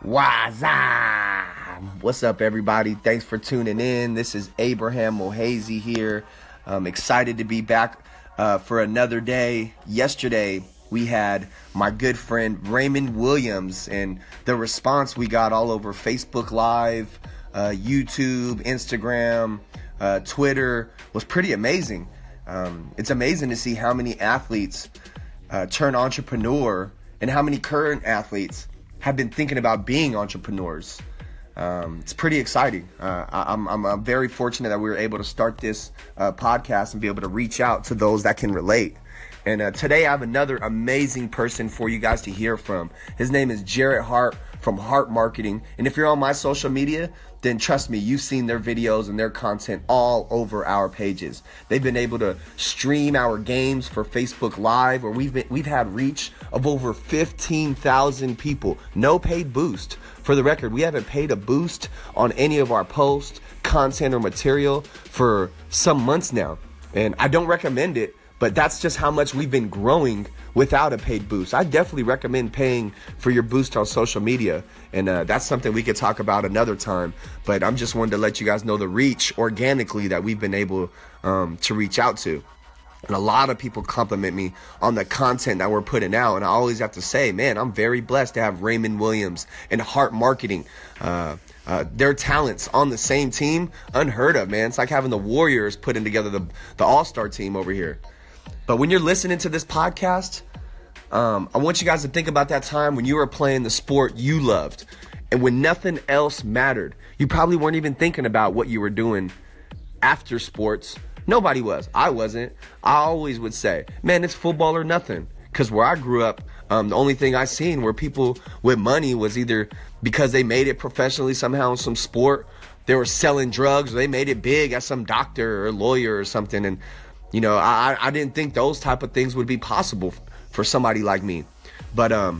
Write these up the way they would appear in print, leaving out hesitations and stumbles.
What's up, everybody? Thanks for tuning in. This is Abraham Mohazy here. I'm excited to be back for another day. Yesterday, we had my good friend Raymond Williams, and the response we got all over Facebook Live, YouTube, Instagram, Twitter was pretty amazing. It's amazing to see how many athletes turn entrepreneur and how many current athletes have been thinking about being entrepreneurs. It's pretty exciting. I'm very fortunate that we were able to start this podcast and be able to reach out to those that can relate. And today I have another amazing person for you guys to hear from. His name is Jarrett Hart from Hart Marketing. And if you're on my social media, then trust me, you've seen their videos and their content all over our pages. They've been able to stream our games for Facebook Live, where we've had reach of over 15,000 people. No paid boost. For the record, we haven't paid a boost on any of our posts, content, or material for some months now. And I don't recommend it, but that's just how much we've been growing without a paid boost. I definitely recommend paying for your boost on social media. And that's something we could talk about another time. But I'm just wanted to let you guys know the reach organically that we've been able to reach out to. And a lot of people compliment me on the content that we're putting out. And I always have to say, man, I'm very blessed to have Raymond Williams and Hart Marketing. Their talents on the same team, unheard of, man. It's like having the Warriors putting together the All-Star team over here. But when you're listening to this podcast, I want you guys to think about that time when you were playing the sport you loved and when nothing else mattered. You probably weren't even thinking about what you were doing after sports. Nobody was. I wasn't. I always would say, man, it's football or nothing. Because where I grew up, the only thing I seen were people with money was either because they made it professionally somehow in some sport. They were selling drugs. Or they made it big as some doctor or lawyer or something. And you know, I didn't think those type of things would be possible for somebody like me. But I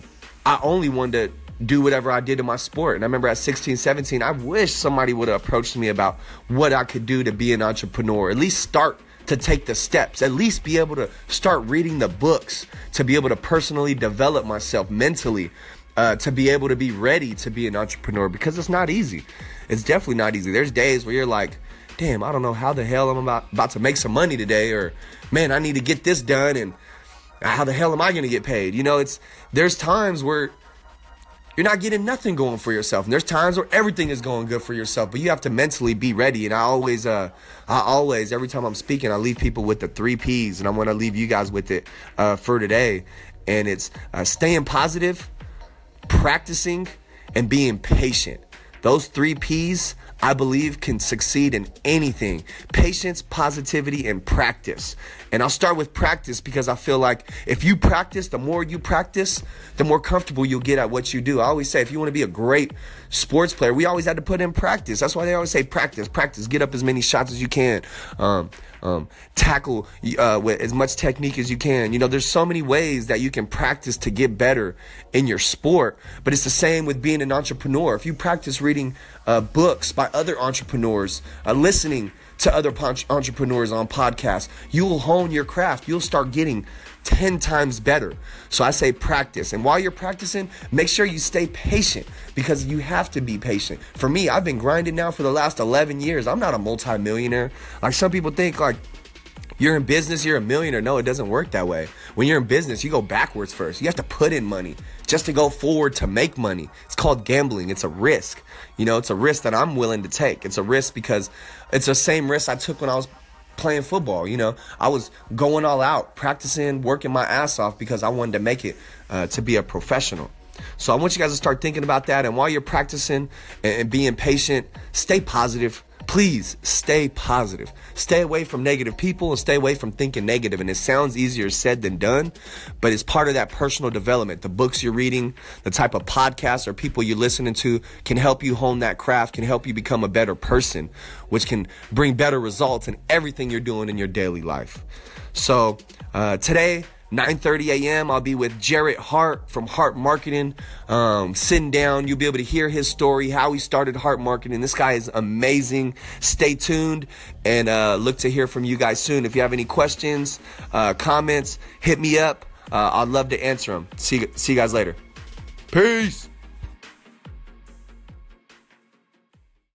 only wanted to do whatever I did in my sport. And I remember at 16, 17, I wish somebody would have approached me about what I could do to be an entrepreneur, at least start to take the steps, at least be able to start reading the books, to be able to personally develop myself mentally, to be able to be ready to be an entrepreneur, because it's not easy. It's definitely not easy. There's days where you're like, damn, I don't know how the hell I'm about to make some money today, or man, I need to get this done, and how the hell am I going to get paid? You know, there's times where you're not getting nothing going for yourself, and there's times where everything is going good for yourself, but you have to mentally be ready. And I always, every time I'm speaking, I leave people with the 3 Ps, and I want to leave you guys with it for today. And it's staying positive, practicing, and being patient. Those 3 Ps, I believe, can succeed in anything. Patience, positivity, and practice. And I'll start with practice, because I feel like if you practice, the more you practice, the more comfortable you'll get at what you do. I always say, if you want to be a great sports player, we always had to put in practice. That's why they always say practice, get up as many shots as you can, tackle with as much technique as you can. You know, there's so many ways that you can practice to get better in your sport, but it's the same with being an entrepreneur. If you practice reading books by other entrepreneurs, listening to other entrepreneurs on podcasts, you will hone your craft. You'll start getting 10 times better. So I say practice. And while you're practicing, make sure you stay patient, because you have to be patient. For me, I've been grinding now for the last 11 years. I'm not a multimillionaire. Like some people think, like, you're in business, you're a millionaire. No, it doesn't work that way. When you're in business, you go backwards first. You have to put in money just to go forward to make money. It's called gambling. It's a risk. You know, it's a risk that I'm willing to take. It's a risk because it's the same risk I took when I was playing football. You know, I was going all out, practicing, working my ass off, because I wanted to make it to be a professional. So I want you guys to start thinking about that. And while you're practicing and being patient, stay positive. Please stay positive. Stay away from negative people and stay away from thinking negative. And it sounds easier said than done, but it's part of that personal development. The books you're reading, the type of podcasts or people you're listening to can help you hone that craft, can help you become a better person, which can bring better results in everything you're doing in your daily life. So today, 9:30 a.m. I'll be with Jarrett Hart from Hart Marketing, sitting down. You'll be able to hear his story, how he started Hart Marketing. This guy is amazing. Stay tuned and look to hear from you guys soon. If you have any questions, comments, hit me up. I'd love to answer them. See you guys later. Peace.